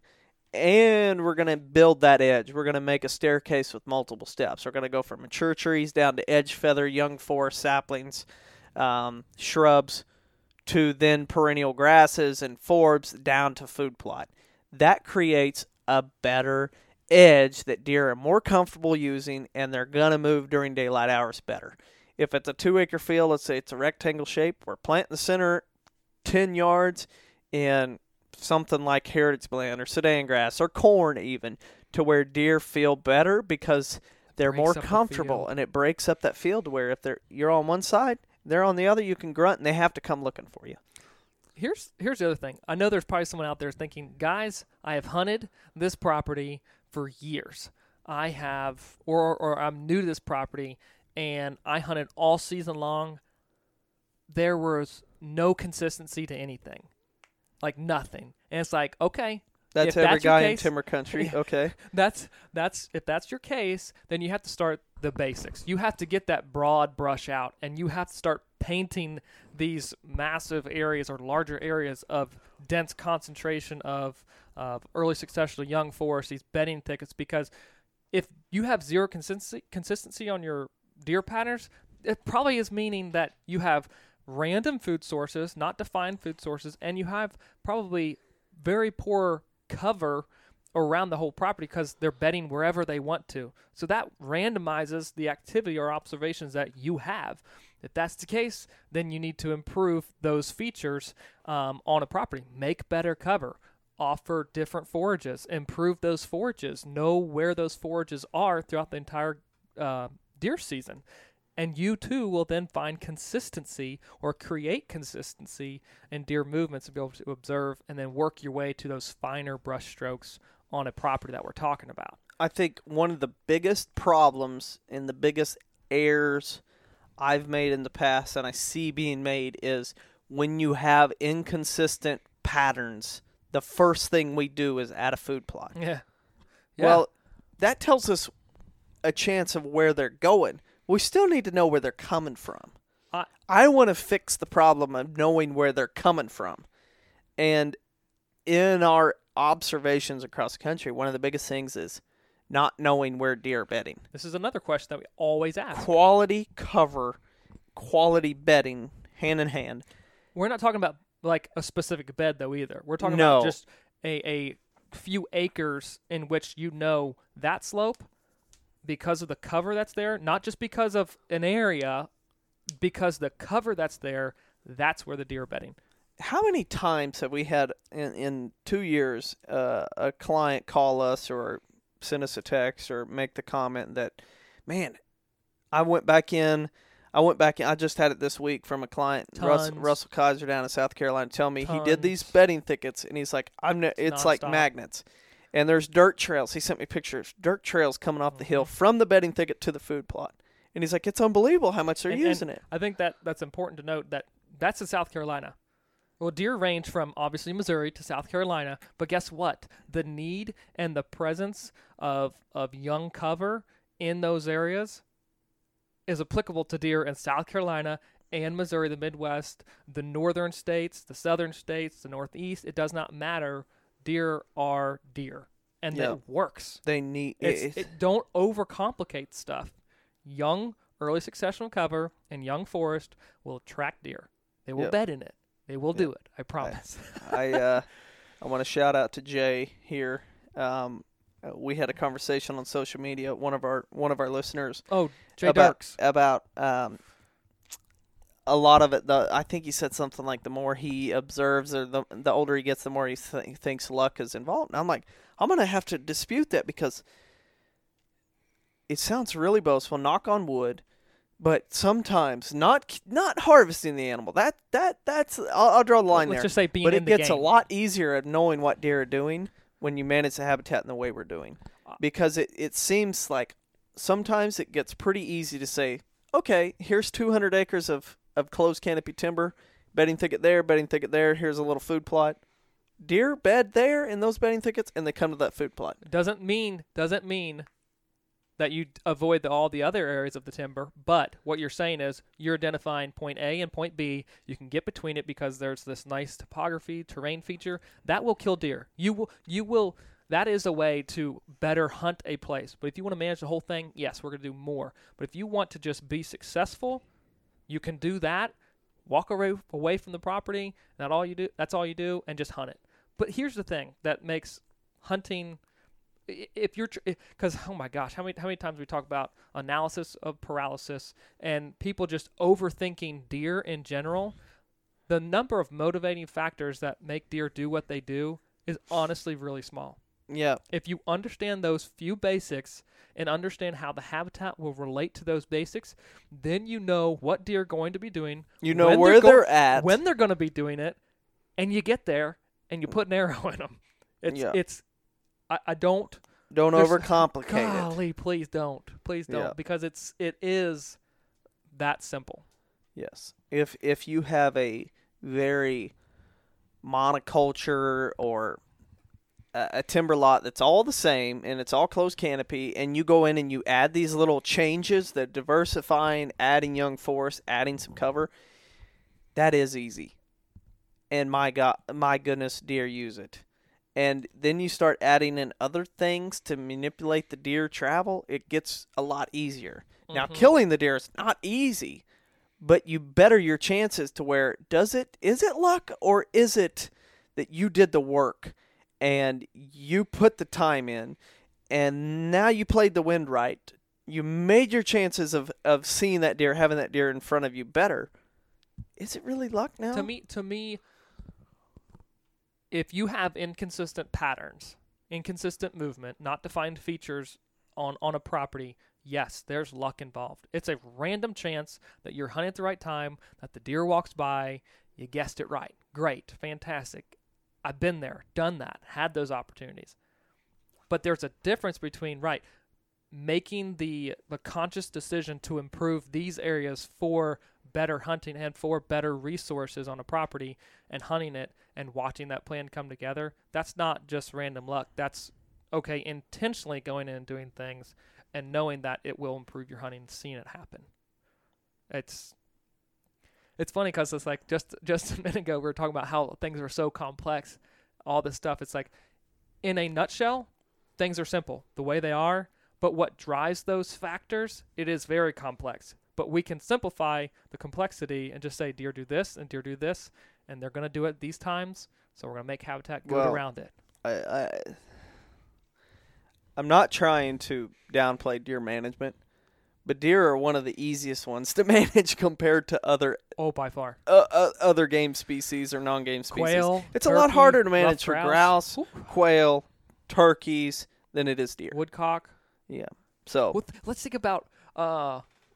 and we're gonna build that edge. We're gonna make a staircase with multiple steps. We're gonna go from mature trees down to edge feather, young forest saplings, shrubs, to then perennial grasses and forbs down to food plot. That creates a better edge that deer are more comfortable using, and they're going to move during daylight hours better. If it's a 2-acre field, let's say it's a rectangle shape, we're planting the center 10 yards in something like heritage blend or sedan grass or corn even, to where deer feel better because they're more comfortable, and it breaks up that field where if you're on one side, they're on the other, you can grunt, and they have to come looking for you. Here's the other thing. I know there's probably someone out there thinking, guys, I have hunted this property for years. I have, or I'm new to this property, and I hunted all season long. There was no consistency to anything, like nothing. And it's like, okay, that's every guy in timber country. Okay, that's if that's your case, then you have to start the basics. You have to get that broad brush out, and you have to start painting these massive areas or larger areas of dense concentration of early successional young forests, these bedding thickets, because if you have zero consistency on your deer patterns, it probably is meaning that you have random food sources, not defined food sources, and you have probably very poor cover around the whole property because they're bedding wherever they want to. So that randomizes the activity or observations that you have. If that's the case, then you need to improve those features on a property. Make better cover. Offer different forages. Improve those forages. Know where those forages are throughout the entire deer season. And you, too, will then find consistency or create consistency in deer movements and be able to observe and then work your way to those finer brush strokes on a property that we're talking about. I think one of the biggest problems and the biggest errors I've made in the past and I see being made is when you have inconsistent patterns, the first thing we do is add a food plot. Yeah. Yeah. Well, that tells us a chance of where they're going. We still need to know where they're coming from. I want to fix the problem of knowing where they're coming from. And in our observations across the country, one of the biggest things is not knowing where deer are bedding. This is another question that we always ask. Quality cover, quality bedding, hand in hand. We're not talking about like a specific bed though either. We're talking about just a few acres in which you know that slope because of the cover that's there, not just because of an area, because the cover that's there, that's where the deer are bedding. How many times have we had in 2 years a client call us or send us a text or make the comment that, man, I went back in. I just had it this week from a client, Russell Kaiser down in South Carolina, tell me he did these bedding thickets, and he's like, it's like magnets. And there's dirt trails. He sent me pictures. Dirt trails coming off the hill from the bedding thicket to the food plot. And he's like, it's unbelievable how much they're using it. I think that's important to note that that's in South Carolina. Well, deer range from, obviously, Missouri to South Carolina, but guess what? The need and the presence of young cover in those areas is applicable to deer in South Carolina and Missouri, the Midwest, the northern states, the southern states, the northeast. It does not matter. Deer are deer, and it works. They need it. Don't overcomplicate stuff. Young, early successional cover and young forest will attract deer. They will bed in it. They will do it. I promise. I want to shout out to Jay here. We had a conversation on social media. One of our listeners. Oh, Jay Darks. About a lot of it. I think he said something like the more he observes, or the older he gets, the more he thinks luck is involved. And I'm like, I'm gonna have to dispute that because it sounds really boastful. Knock on wood. But sometimes not harvesting the animal. That's I'll draw the line there. Let's just say being in the game. But it gets a lot easier at knowing what deer are doing when you manage the habitat in the way we're doing. Because it seems like sometimes it gets pretty easy to say, okay, here's 200 acres of closed canopy timber, bedding thicket there, here's a little food plot. Deer bed there in those bedding thickets, and they come to that food plot. Doesn't mean that you avoid all the other areas of the timber, but what you're saying is you're identifying point A and point B. You can get between it because there's this nice topography, terrain feature. That will kill deer. You will. That is a way to better hunt a place. But if you want to manage the whole thing, yes, we're going to do more. But if you want to just be successful, you can do that. Walk away from the property. That's all you do, and just hunt it. But here's the thing that makes hunting... If you're, because oh my gosh, how many times we talk about analysis of paralysis and people just overthinking deer in general. The number of motivating factors that make deer do what they do is honestly really small. Yeah. If you understand those few basics and understand how the habitat will relate to those basics, then you know what deer are going to be doing. You know where they're at, when they're going to be doing it, and you get there and you put an arrow in them. It's. I don't... Don't overcomplicate it. Golly, please don't. Please don't, because it is that simple. Yes. If you have a very monoculture or a timber lot that's all the same and it's all closed canopy and you go in and you add these little changes, the diversifying, adding young forest, adding some cover, that is easy. And my goodness, deer use it. And then you start adding in other things to manipulate the deer travel, it gets a lot easier. Mm-hmm. Now, killing the deer is not easy, but you better your chances to where is it luck or is it that you did the work and you put the time in and now you played the wind right. You made your chances of seeing that deer, having that deer in front of you better. Is it really luck now? To me, if you have inconsistent patterns, inconsistent movement, not defined features on a property, yes, there's luck involved. It's a random chance that you're hunting at the right time, that the deer walks by, you guessed it right. Great, fantastic. I've been there, done that, had those opportunities. But there's a difference between, making the conscious decision to improve these areas for better hunting and for better resources on a property and hunting it and watching that plan come together. That's not just random luck. That's okay, intentionally going in and doing things and knowing that it will improve your hunting, seeing it happen. It's funny because it's like just a minute ago we were talking about how things are so complex, all this stuff. It's like, in a nutshell, things are simple the way they are, but what drives those factors, it is very complex. But we can simplify the complexity and just say, deer do this and deer do this, and they're going to do it these times, so we're going to make habitat good around it. I'm not trying to downplay deer management, but deer are one of the easiest ones to manage compared to other by far other game species or non-game species. Quail, it's turkey, a lot harder to manage for grouse, quail, turkeys than it is deer. Woodcock. Yeah. So let's think about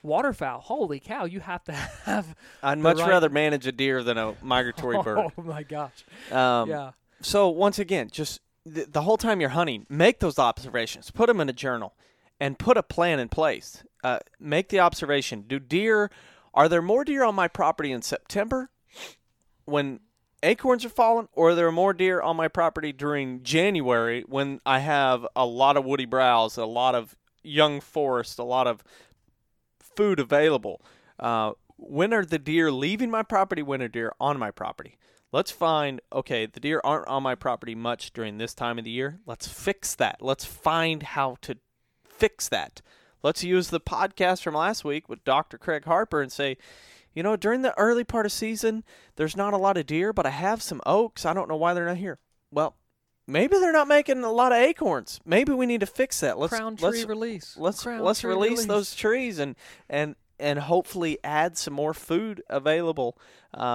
waterfowl. Holy cow! You have to have. I'd much rather manage a deer than a migratory bird. Oh my gosh. Yeah. So once again, just the whole time you're hunting, make those observations. Put them in a journal, and put a plan in place. Make the observation. Are there more deer on my property in September when acorns are falling, or are there more deer on my property during January when I have a lot of woody browse, a lot of young forest, a lot of food available? When are the deer leaving my property? When are deer on my property? Let's find, okay, the deer aren't on my property much during this time of the year. Let's fix that. Let's find how to fix that. Let's use the podcast from last week with Dr. Craig Harper and say, you know, during the early part of season, there's not a lot of deer, but I have some oaks. I don't know why they're not here. Well, maybe they're not making a lot of acorns. Maybe we need to fix that. Let's release those trees and hopefully add some more food available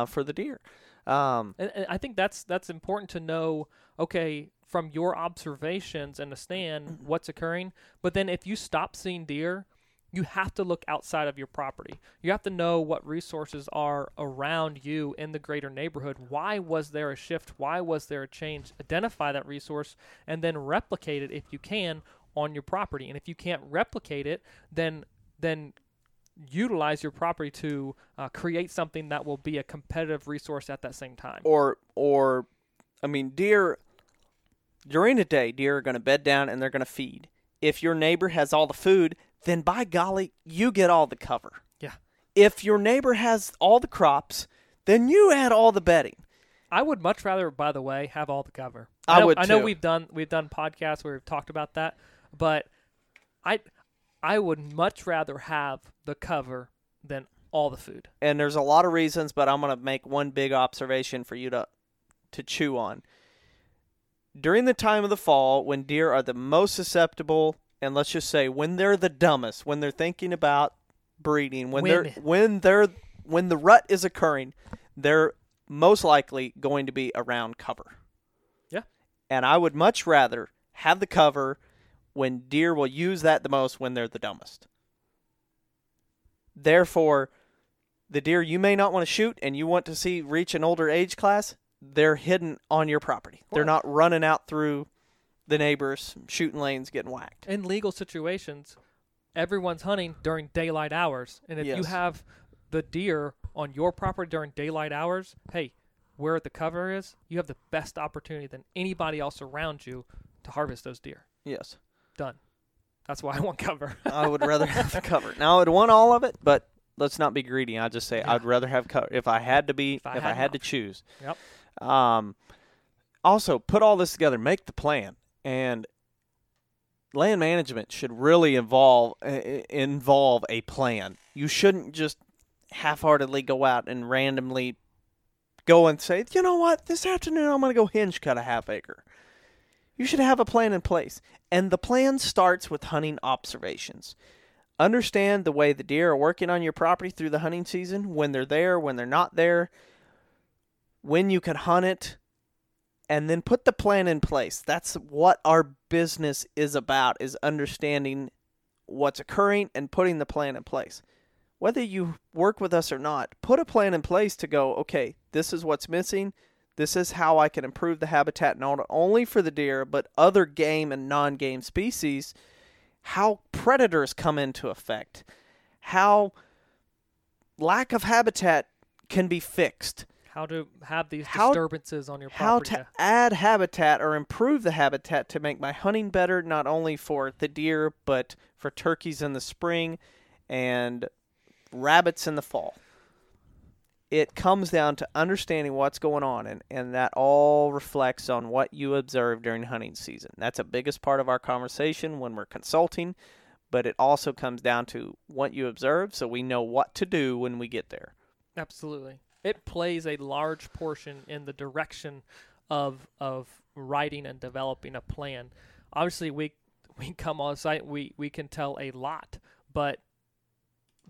for the deer. And I think that's important to know. Okay, from your observations and understand what's occurring. But then if you stop seeing deer, you have to look outside of your property. You have to know what resources are around you in the greater neighborhood. Why was there a shift? Why was there a change? Identify that resource and then replicate it if you can on your property. And if you can't replicate it, then utilize your property to create something that will be a competitive resource at that same time. Deer... During the day, deer are going to bed down and they're going to feed. If your neighbor has all the food, then by golly, you get all the cover. Yeah. If your neighbor has all the crops, then you add all the bedding. I would much rather, by the way, have all the cover. I would too. I know we've done podcasts where we've talked about that, but I would much rather have the cover than all the food. And there's a lot of reasons, but I'm going to make one big observation for you to chew on. During the time of the fall, when deer are the most susceptible, and let's just say when they're the dumbest, when they're thinking about breeding, when the rut is occurring, they're most likely going to be around cover. Yeah. And I would much rather have the cover when deer will use that the most when they're the dumbest. Therefore, the deer you may not want to shoot and you want to see reach an older age class, they're hidden on your property. Cool. They're not running out through the neighbors, shooting lanes, getting whacked. In legal situations, everyone's hunting during daylight hours. And if you have the deer on your property during daylight hours, hey, where the cover is, you have the best opportunity than anybody else around you to harvest those deer. Yes. Done. That's why I want cover. I would rather have the cover. Now, I would want all of it, but let's not be greedy. I just say I'd rather have cover if I had to choose. Yep. Also, put all this together, make the plan, and land management should really involve a plan. You shouldn't just half-heartedly go out and randomly go and say, you know what, this afternoon I'm going to go hinge cut a half acre. You should have a plan in place, and the plan starts with hunting observations. Understand the way the deer are working on your property through the hunting season, when they're there, when they're not there, when you can hunt it, and then put the plan in place. That's what our business is about, is understanding what's occurring and putting the plan in place. Whether you work with us or not, put a plan in place to go, okay, this is what's missing. This is how I can improve the habitat, not only for the deer, but other game and non-game species, how predators come into effect, how lack of habitat can be fixed. How to have these disturbances on your property. How to add habitat or improve the habitat to make my hunting better, not only for the deer, but for turkeys in the spring and rabbits in the fall. It comes down to understanding what's going on, and that all reflects on what you observe during hunting season. That's the biggest part of our conversation when we're consulting, but it also comes down to what you observe, so we know what to do when we get there. Absolutely. It plays a large portion in the direction of writing and developing a plan. Obviously, we come on site, we can tell a lot, but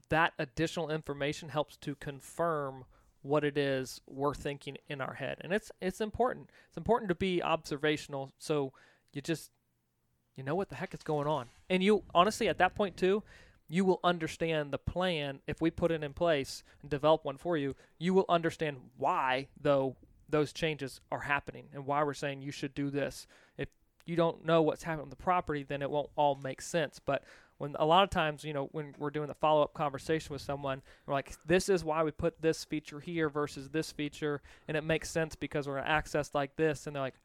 that additional information helps to confirm what it is we're thinking in our head. And it's important. It's important to be observational, so you know what the heck is going on. And you honestly, at that point too, you will understand the plan. If we put it in place and develop one for you, you will understand why, though, those changes are happening and why we're saying you should do this. If you don't know what's happening on the property, then it won't all make sense. But when a lot of times, you know, when we're doing the follow-up conversation with someone, we're like, this is why we put this feature here versus this feature, and it makes sense because we're going to access like this. And they're like,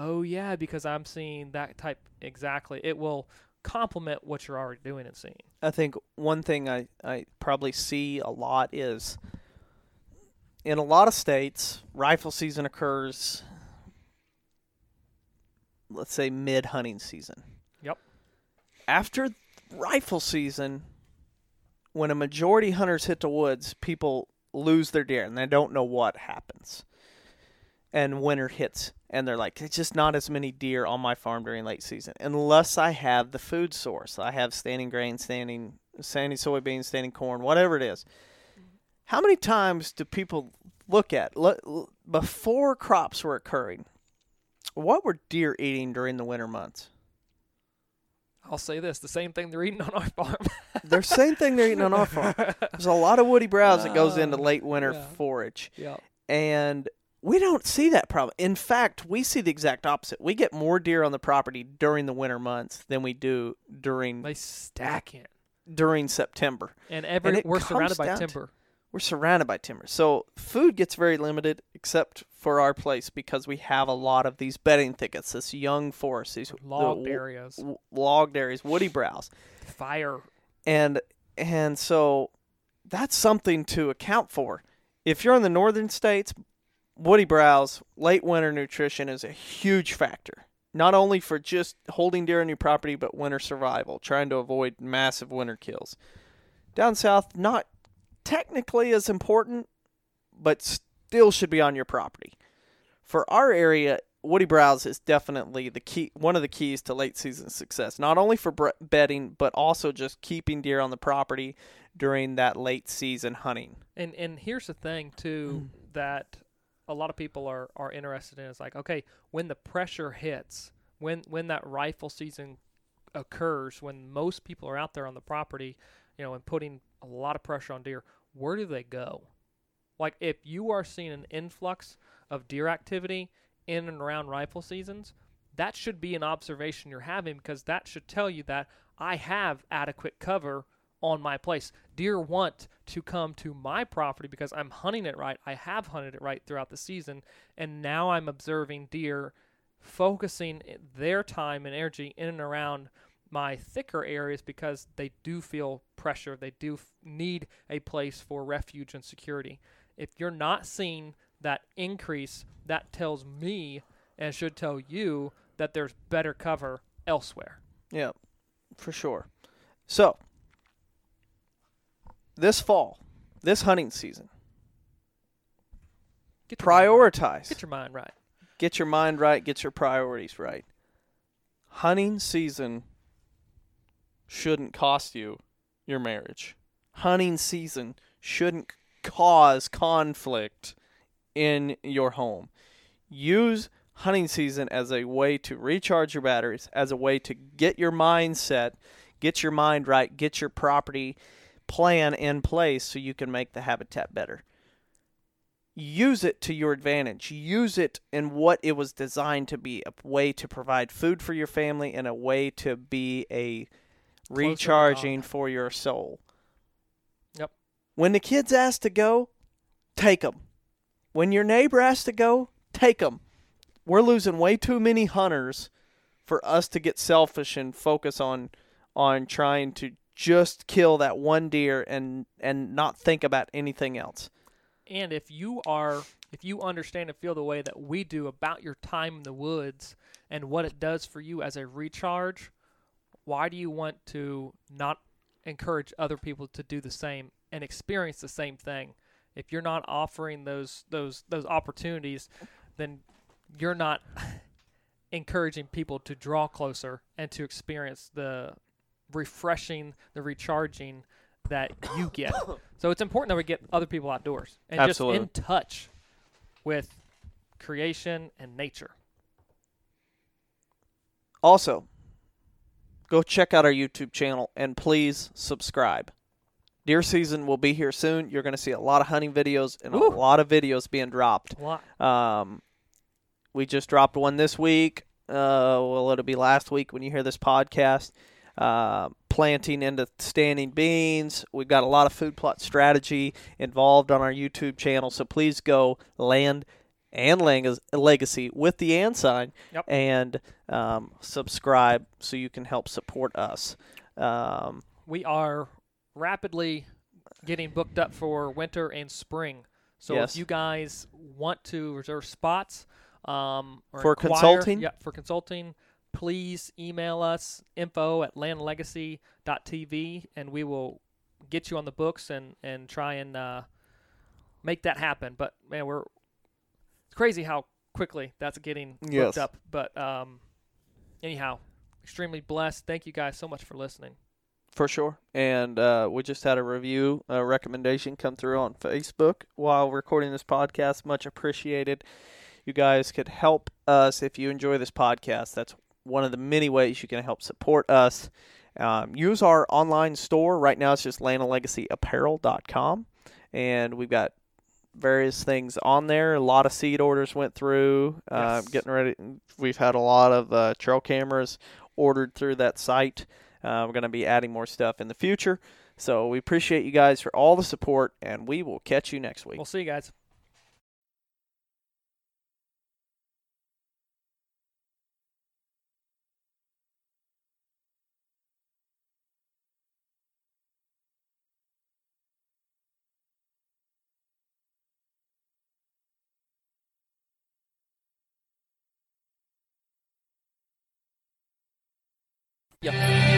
oh, yeah, because I'm seeing that type exactly. It will complement what you're already doing and seeing. I think one thing I probably see a lot is in a lot of states, rifle season occurs, let's say, mid-hunting season. Yep. After rifle season, when a majority of hunters hit the woods, people lose their deer and they don't know what happens. And winter hits, and they're like, it's just not as many deer on my farm during late season, unless I have the food source. I have standing grain, standing soybeans, standing corn, whatever it is. How many times do people look at, before crops were occurring, what were deer eating during the winter months? I'll say this, the same thing they're eating on our farm. The same thing they're eating on our farm. There's a lot of woody browse that goes into late winter forage. Yeah. And we don't see that problem. In fact, we see the exact opposite. We get more deer on the property during the winter months than we do during. They stack it during September. And we're surrounded by timber. We're surrounded by timber, so food gets very limited, except for our place because we have a lot of these bedding thickets, this young forest, these logged areas, woody browse, fire, and so that's something to account for. If you're in the northern states. Woody browse, late winter nutrition is a huge factor, not only for just holding deer on your property, but winter survival, trying to avoid massive winter kills. Down south, not technically as important, but still should be on your property. For our area, woody browse is definitely the key, one of the keys to late season success, not only for bedding, but also just keeping deer on the property during that late season hunting. And here's the thing, too, that a lot of people are interested in is like, okay, when the pressure hits, when that rifle season occurs, when most people are out there on the property, you know, and putting a lot of pressure on deer, where do they go? Like, if you are seeing an influx of deer activity in and around rifle seasons, that should be an observation you're having, because that should tell you that I have adequate cover on my place. Deer want to come to my property because I'm hunting it right. I have hunted it right throughout the season, and now I'm observing deer focusing their time and energy in and around my thicker areas because they do feel pressure. They do need a place for refuge and security. If you're not seeing that increase, that tells me and should tell you that there's better cover elsewhere. Yeah, for sure. So, this fall, this hunting season, prioritize. Get your mind right. Get your mind right. Get your priorities right. Hunting season shouldn't cost you your marriage. Hunting season shouldn't cause conflict in your home. Use hunting season as a way to recharge your batteries, as a way to get your mindset, get your mind right, get your property plan in place so you can make the habitat better. Use it to your advantage. Use it in what it was designed to be, a way to provide food for your family and a way to be a recharging for your soul. Yep. When the kids ask to go, take them. when your neighbor has to go, take them. We're losing way too many hunters for us to get selfish and focus on trying to just kill that one deer and not think about anything else. And if you understand and feel the way that we do about your time in the woods and what it does for you as a recharge, why do you want to not encourage other people to do the same and experience the same thing? If you're not offering those opportunities, then you're not encouraging people to draw closer and to experience the refreshing, the recharging that you get. So it's important that we get other people outdoors and Absolutely. Just in touch with creation and nature. Also, go check out our YouTube channel and please subscribe. Deer season will be here soon. You're going to see a lot of hunting videos and Ooh. A lot of videos being dropped. A lot. We just dropped one this week. Well, it'll be last week when you hear this podcast. Planting into standing beans. We've got a lot of food plot strategy involved on our YouTube channel. So please go Land and Legacy with the and sign yep. and subscribe so you can help support us. We are rapidly getting booked up for winter and spring. So yes. if you guys want to reserve spots or for inquire, consulting, yeah, for consulting, please email us info@landlegacy.tv and we will get you on the books and try and make that happen. But man, it's crazy how quickly that's getting booked yes. up. But anyhow, extremely blessed. Thank you guys so much for listening. For sure. And we just had a recommendation come through on Facebook while recording this podcast. Much appreciated. You guys could help us if you enjoy this podcast. That's one of the many ways you can help support us. Use our online store. Right now it's just lanolegacyapparel.com. And we've got various things on there. A lot of seed orders went through. Yes. Getting ready. We've had a lot of trail cameras ordered through that site. We're going to be adding more stuff in the future. So we appreciate you guys for all the support, and we will catch you next week. We'll see you guys. Yeah.